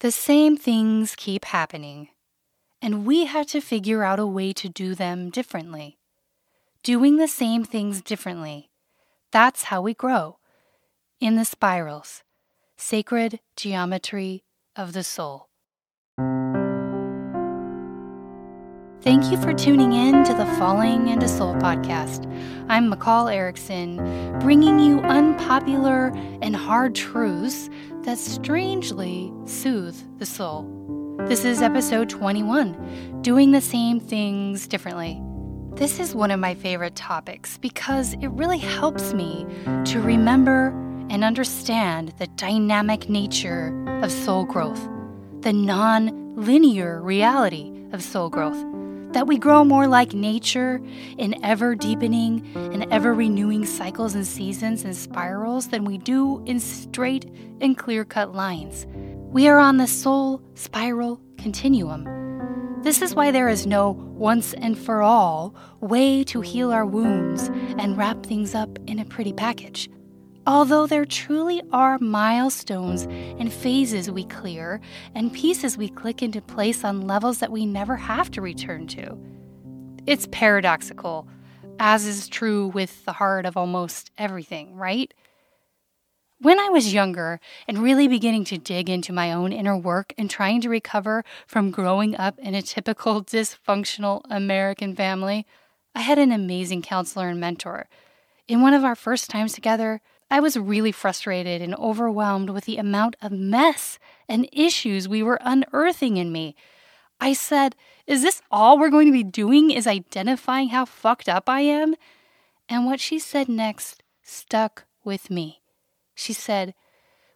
The same things keep happening, and we have to figure out a way to do them differently. Doing the same things differently, that's how we grow, in the spirals, sacred geometry of the soul. Thank you for tuning in to the Falling Into Soul podcast. I'm McCall Erickson, bringing you unpopular and hard truths that strangely soothe the soul. This is episode 21, Doing the Same Things Differently. This is one of my favorite topics because it really helps me to remember and understand the dynamic nature of soul growth, the non-linear reality of soul growth, that we grow more like nature in ever-deepening and ever-renewing cycles and seasons and spirals than we do in straight and clear-cut lines. We are on the soul spiral continuum. This is why there is no once-and-for-all way to heal our wounds and wrap things up in a pretty package. Although there truly are milestones and phases we clear and pieces we click into place on levels that we never have to return to. It's paradoxical, as is true with the heart of almost everything, right? When I was younger and really beginning to dig into my own inner work and trying to recover from growing up in a typical dysfunctional American family, I had an amazing counselor and mentor. In one of our first times together, I was really frustrated and overwhelmed with the amount of mess and issues we were unearthing in me. I said, "Is this all we're going to be doing is identifying how fucked up I am?" And what she said next stuck with me. She said,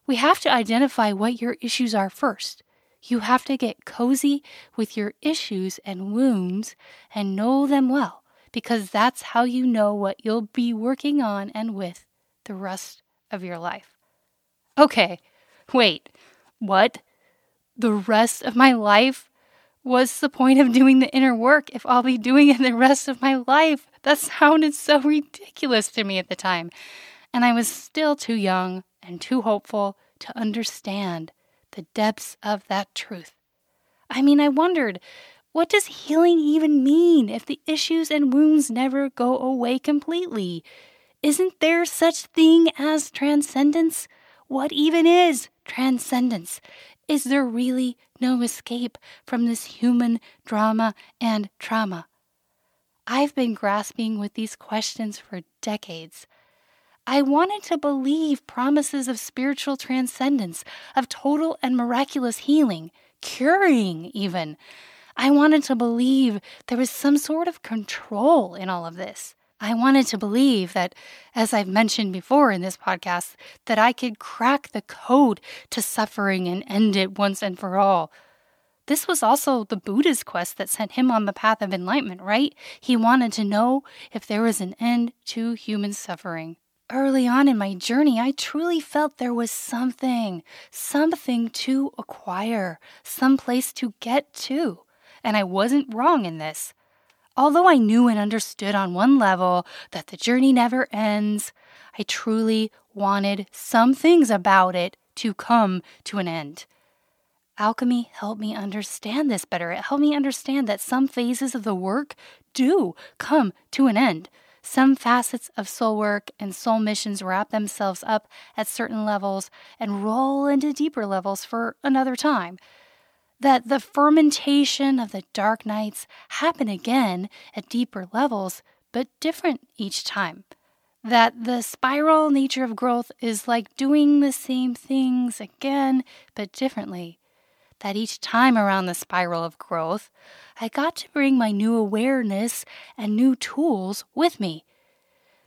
"We have to identify what your issues are first. You have to get cozy with your issues and wounds and know them well, because that's how you know what you'll be working on and with the rest of your life." Okay, wait, what? The rest of my life? What's the point of doing the inner work if I'll be doing it the rest of my life? That sounded so ridiculous to me at the time. And I was still too young and too hopeful to understand the depths of that truth. I mean, I wondered, what does healing even mean if the issues and wounds never go away completely? Isn't there such thing as transcendence? What even is transcendence? Is there really no escape from this human drama and trauma? I've been grasping with these questions for decades. I wanted to believe promises of spiritual transcendence, of total and miraculous healing, curing even. I wanted to believe there was some sort of control in all of this. I wanted to believe that, as I've mentioned before in this podcast, that I could crack the code to suffering and end it once and for all. This was also the Buddha's quest that sent him on the path of enlightenment, right? He wanted to know if there was an end to human suffering. Early on in my journey, I truly felt there was something to acquire, some place to get to, and I wasn't wrong in this. Although I knew and understood on one level that the journey never ends, I truly wanted some things about it to come to an end. Alchemy helped me understand this better. It helped me understand that some phases of the work do come to an end. Some facets of soul work and soul missions wrap themselves up at certain levels and roll into deeper levels for another time. That the fermentation of the dark nights happen again at deeper levels, but different each time. That the spiral nature of growth is like doing the same things again, but differently. That each time around the spiral of growth, I got to bring my new awareness and new tools with me.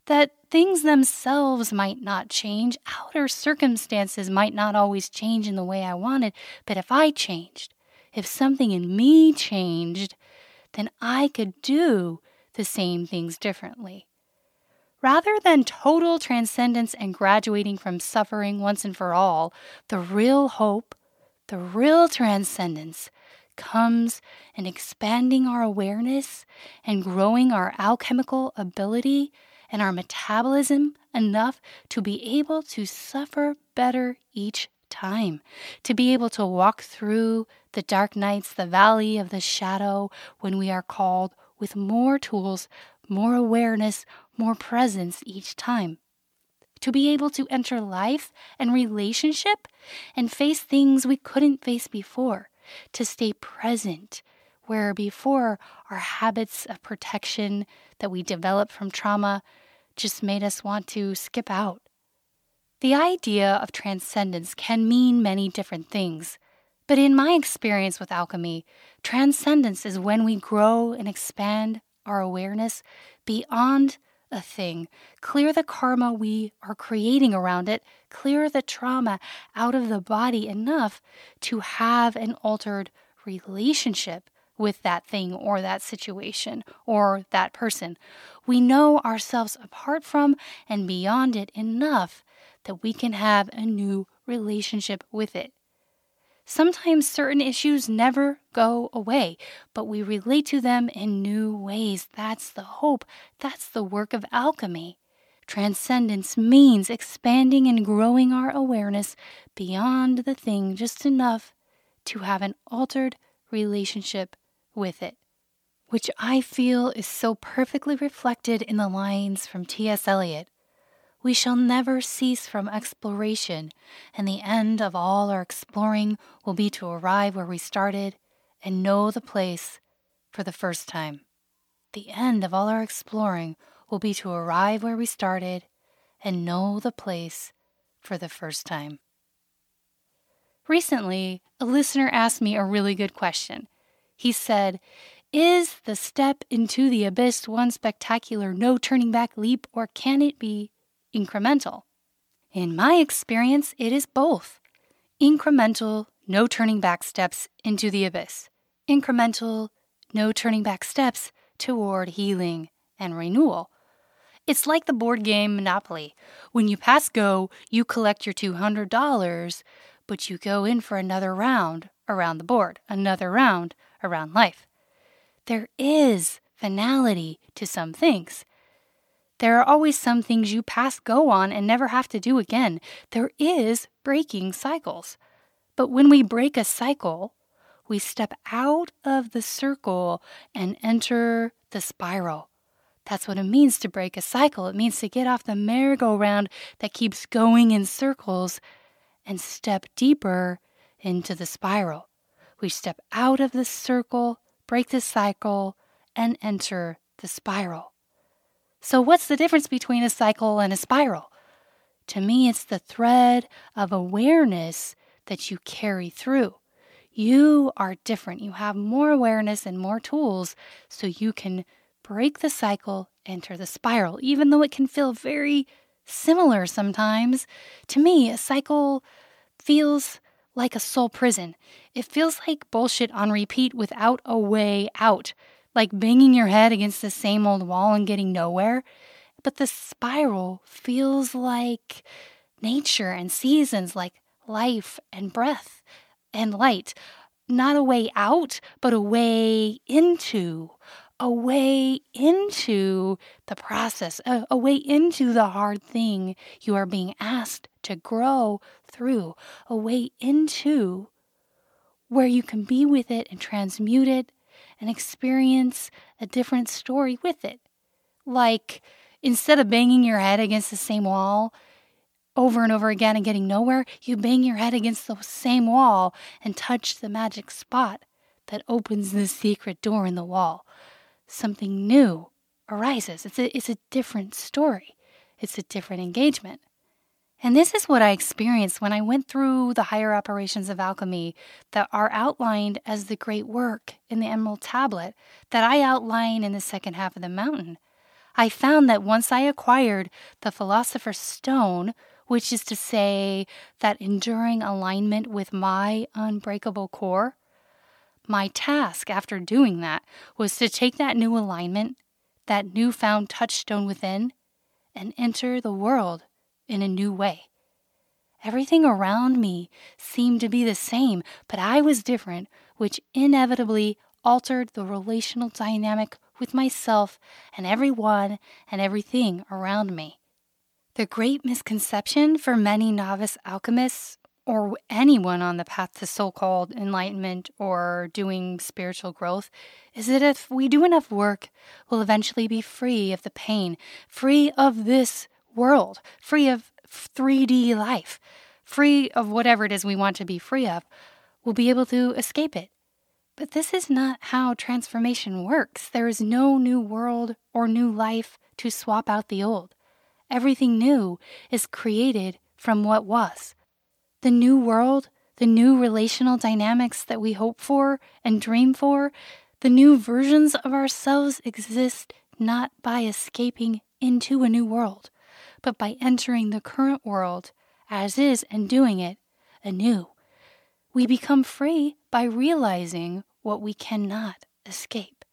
That things themselves might not change, outer circumstances might not always change in the way I wanted, but if I changed, if something in me changed, then I could do the same things differently. Rather than total transcendence and graduating from suffering once and for all, the real hope, the real transcendence, comes in expanding our awareness and growing our alchemical ability and our metabolism enough to be able to suffer better each time, to be able to walk through the dark nights, the valley of the shadow, when we are called with more tools, more awareness, more presence each time. To be able to enter life and relationship and face things we couldn't face before, to stay present, where before our habits of protection that we develop from trauma just made us want to skip out. The idea of transcendence can mean many different things, but in my experience with alchemy, transcendence is when we grow and expand our awareness beyond a thing, clear the karma we are creating around it, clear the trauma out of the body enough to have an altered relationship with that thing or that situation or that person. We know ourselves apart from and beyond it enough that we can have a new relationship with it. Sometimes certain issues never go away, but we relate to them in new ways. That's the hope. That's the work of alchemy. Transcendence means expanding and growing our awareness beyond the thing just enough to have an altered relationship with it, which I feel is so perfectly reflected in the lines from T.S. Eliot. We shall never cease from exploration, and the end of all our exploring will be to arrive where we started and know the place for the first time. The end of all our exploring will be to arrive where we started and know the place for the first time. Recently, a listener asked me a really good question. He said, "Is the step into the abyss one spectacular no-turning-back leap, or can it be incremental?" In my experience, it is both. Incremental, no turning back steps into the abyss. Incremental, no turning back steps toward healing and renewal. It's like the board game Monopoly. When you pass go, you collect your $200, but you go in for another round around the board, another round around life. There is finality to some things. There are always some things you pass go on and never have to do again. There is breaking cycles. But when we break a cycle, we step out of the circle and enter the spiral. That's what it means to break a cycle. It means to get off the merry-go-round that keeps going in circles and step deeper into the spiral. We step out of the circle, break the cycle, and enter the spiral. So what's the difference between a cycle and a spiral? To me, it's the thread of awareness that you carry through. You are different. You have more awareness and more tools so you can break the cycle, enter the spiral. Even though it can feel very similar sometimes, to me, a cycle feels like a soul prison. It feels like bullshit on repeat without a way out. Like banging your head against the same old wall and getting nowhere. But the spiral feels like nature and seasons, like life and breath and light. Not a way out, but a way into the process, a way into the hard thing you are being asked to grow through, a way into where you can be with it and transmute it and experience a different story with it. Like, instead of banging your head against the same wall over and over again and getting nowhere, you bang your head against the same wall and touch the magic spot that opens the secret door in the wall. Something new arises. It's a different story. It's a different engagement. And this is what I experienced when I went through the higher operations of alchemy that are outlined as the great work in the Emerald Tablet that I outline in the second half of the mountain. I found that once I acquired the Philosopher's Stone, which is to say that enduring alignment with my unbreakable core, my task after doing that was to take that new alignment, that newfound touchstone within, and enter the world in a new way. Everything around me seemed to be the same, but I was different, which inevitably altered the relational dynamic with myself and everyone and everything around me. The great misconception for many novice alchemists or anyone on the path to so-called enlightenment or doing spiritual growth, is that if we do enough work, we'll eventually be free of the pain, free of this world, free of 3D life, free of whatever it is we want to be free of. We'll be able to escape it. But this is not how transformation works. There is no new world or new life to swap out the old. Everything new is created from what was. The new world, the new relational dynamics that we hope for and dream for, the new versions of ourselves exist not by escaping into a new world, but by entering the current world as is and doing it anew. We become free by realizing what we cannot escape.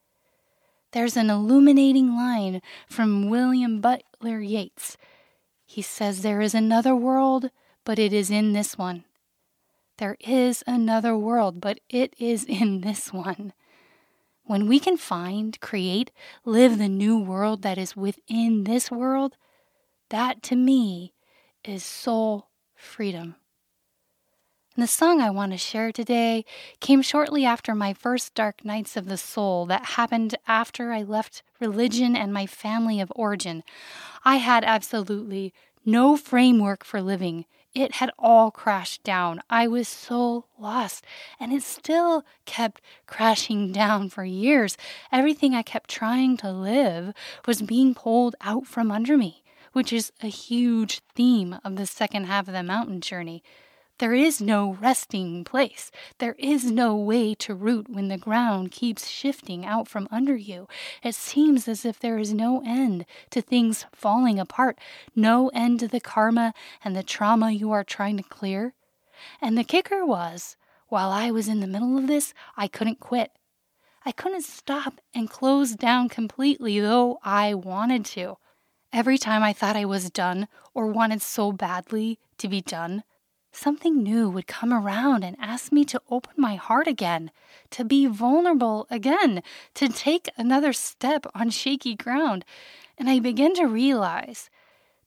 There's an illuminating line from William Butler Yeats. He says, "There is another world, but it is in this one. There is another world, but it is in this one." When we can find, create, live the new world that is within this world, that to me is soul freedom. And the song I want to share today came shortly after my first dark nights of the soul that happened after I left religion and my family of origin. I had absolutely no framework for living. It had all crashed down. I was so lost, and it still kept crashing down for years. Everything I kept trying to live was being pulled out from under me, which is a huge theme of the second half of the mountain journey. There is no resting place. There is no way to root when the ground keeps shifting out from under you. It seems as if there is no end to things falling apart, no end to the karma and the trauma you are trying to clear. And the kicker was, while I was in the middle of this, I couldn't quit. I couldn't stop and close down completely, though I wanted to. Every time I thought I was done or wanted so badly to be done, something new would come around and ask me to open my heart again, to be vulnerable again, to take another step on shaky ground. And I began to realize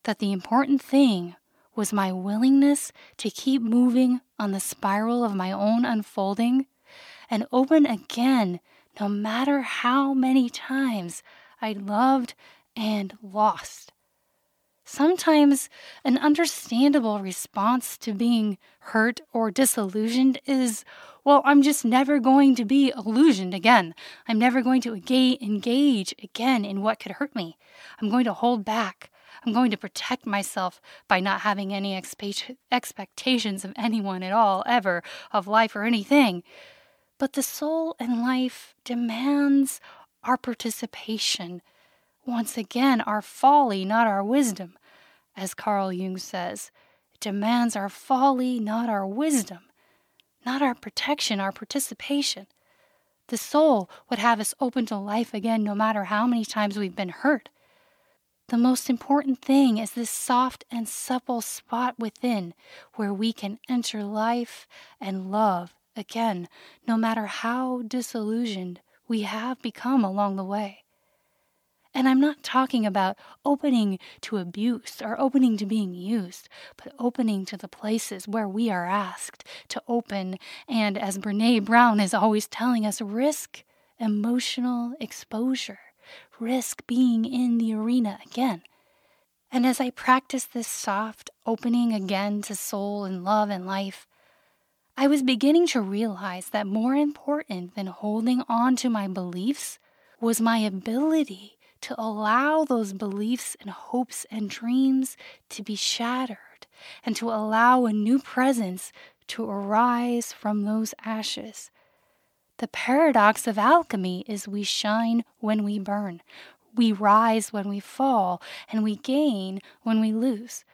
that the important thing was my willingness to keep moving on the spiral of my own unfolding and open again, no matter how many times I loved and lost. Sometimes an understandable response to being hurt or disillusioned is, well, I'm just never going to be illusioned again. I'm never going to engage again in what could hurt me. I'm going to hold back. I'm going to protect myself by not having any expectations of anyone at all, ever, of life or anything. But the soul and life demands our participation. Once again, our folly, not our wisdom. As Carl Jung says, it demands our folly, not our wisdom, not our protection, our participation. The soul would have us open to life again no matter how many times we've been hurt. The most important thing is this soft and supple spot within where we can enter life and love again, no matter how disillusioned we have become along the way. And I'm not talking about opening to abuse or opening to being used, but opening to the places where we are asked to open and, as Brené Brown is always telling us, risk emotional exposure, risk being in the arena again. And as I practice this soft opening again to soul and love and life, I was beginning to realize that more important than holding on to my beliefs was my ability to allow those beliefs and hopes and dreams to be shattered and to allow a new presence to arise from those ashes. The paradox of alchemy is we shine when we burn, we rise when we fall, and we gain when we lose.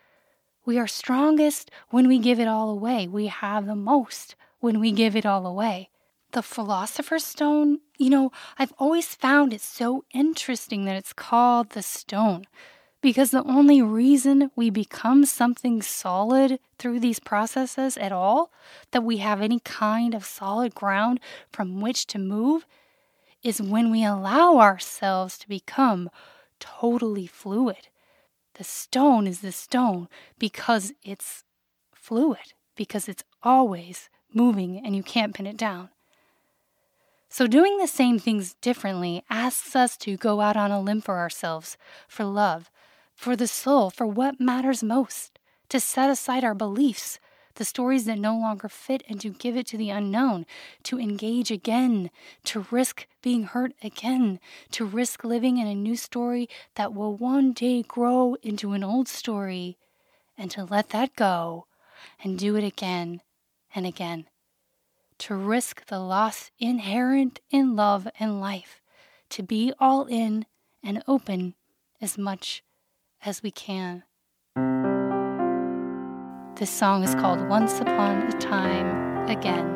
We are strongest when we give it all away. We have the most when we give it all away. The Philosopher's Stone, I've always found it so interesting that it's called the stone, because the only reason we become something solid through these processes at all, that we have any kind of solid ground from which to move, is when we allow ourselves to become totally fluid. The stone is the stone because it's fluid. because it's always moving and you can't pin it down. So doing the same things differently asks us to go out on a limb for ourselves, for love, for the soul, for what matters most, to set aside our beliefs, the stories that no longer fit, and to give it to the unknown, to engage again, to risk being hurt again, to risk living in a new story that will one day grow into an old story, and to let that go and do it again and again, to risk the loss inherent in love and life, to be all in and open as much as we can. This song is called Once Upon a Time Again.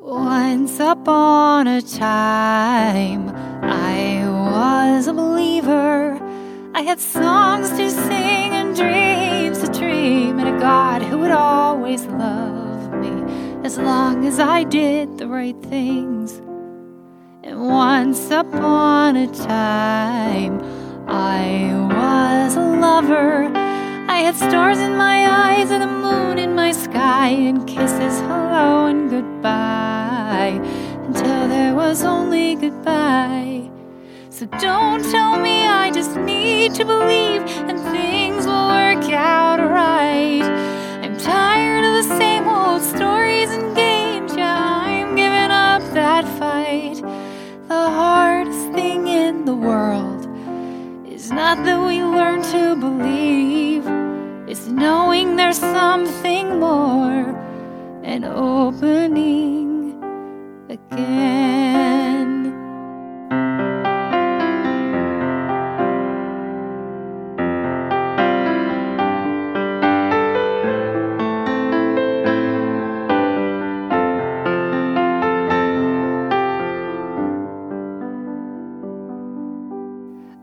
Once upon a time, I was a believer. I had songs to sing and dreams to dream, and a God who would always love me as long as I did the right things. And once upon a time, I was a lover. I had stars in my eyes and a moon in my sky, and kisses, hello and goodbye, until there was only goodbye. So don't tell me I just need to believe and things will work out right. I'm tired of the same old stories and games, yeah, I'm giving up that fight. The hardest thing in the world is not that we learn to believe, it's knowing there's something more and opening again.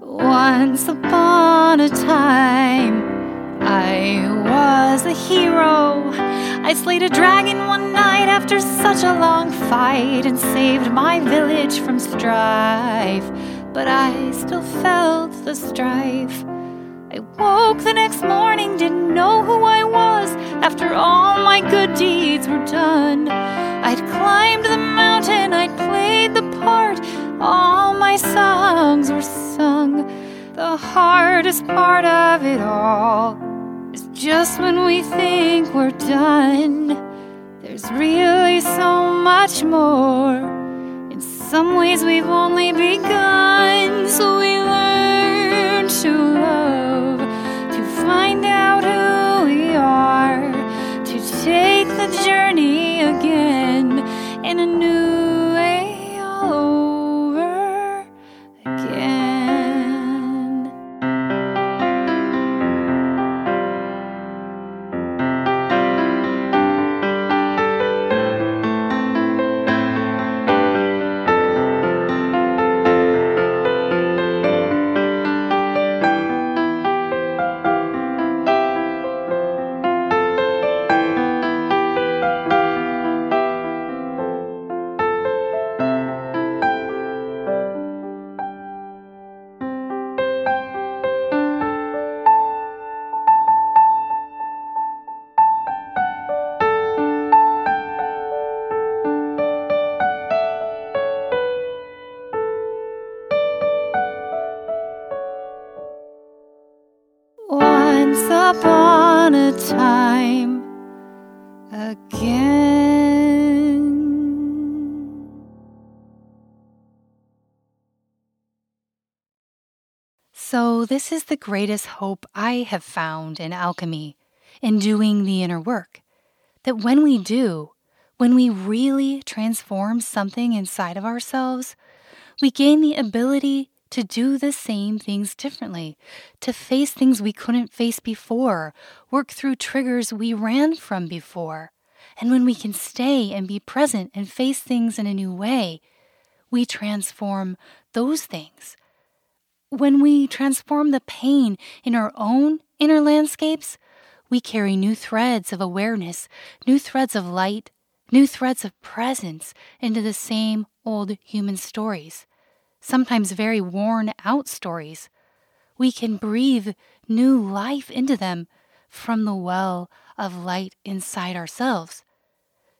Once upon a time, I was a hero. I slayed a dragon one night after such a long fight and saved my village from strife, but I still felt the strife. I woke the next morning, didn't know who I was. After all my good deeds were done, I'd climbed the mountain, I'd played the part, all my songs were sung. The hardest part of it all is just when we think we're done, there's really so much more. In some ways we've only begun. So we learn to love, to find out who we are, to take the journey again in a new way all over again. So this is the greatest hope I have found in alchemy, in doing the inner work, that when we do, when we really transform something inside of ourselves, we gain the ability to do the same things differently, to face things we couldn't face before, work through triggers we ran from before. And when we can stay and be present and face things in a new way, we transform those things. When we transform the pain in our own inner landscapes, we carry new threads of awareness, new threads of light, new threads of presence into the same old human stories. sometimes very worn-out stories, we can breathe new life into them from the well of light inside ourselves.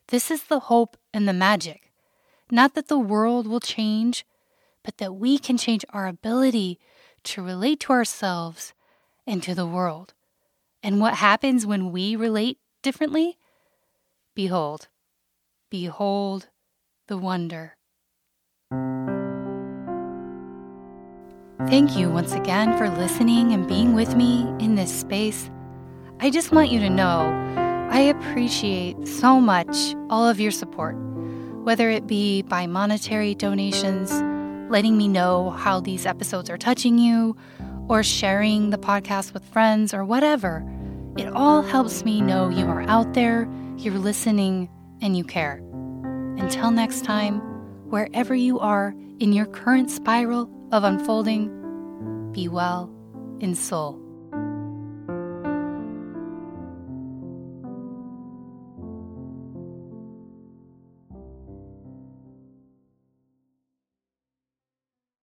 This is the hope and the magic. Not that the world will change, but that we can change our ability to relate to ourselves and to the world. And what happens when we relate differently? Behold, behold the wonder. Thank you once again for listening and being with me in this space. I just want you to know I appreciate so much all of your support, whether it be by monetary donations, letting me know how these episodes are touching you, or sharing the podcast with friends, or whatever. It all helps me know you are out there, you're listening, and you care. Until next time, wherever you are in your current spiral of unfolding, be well in soul.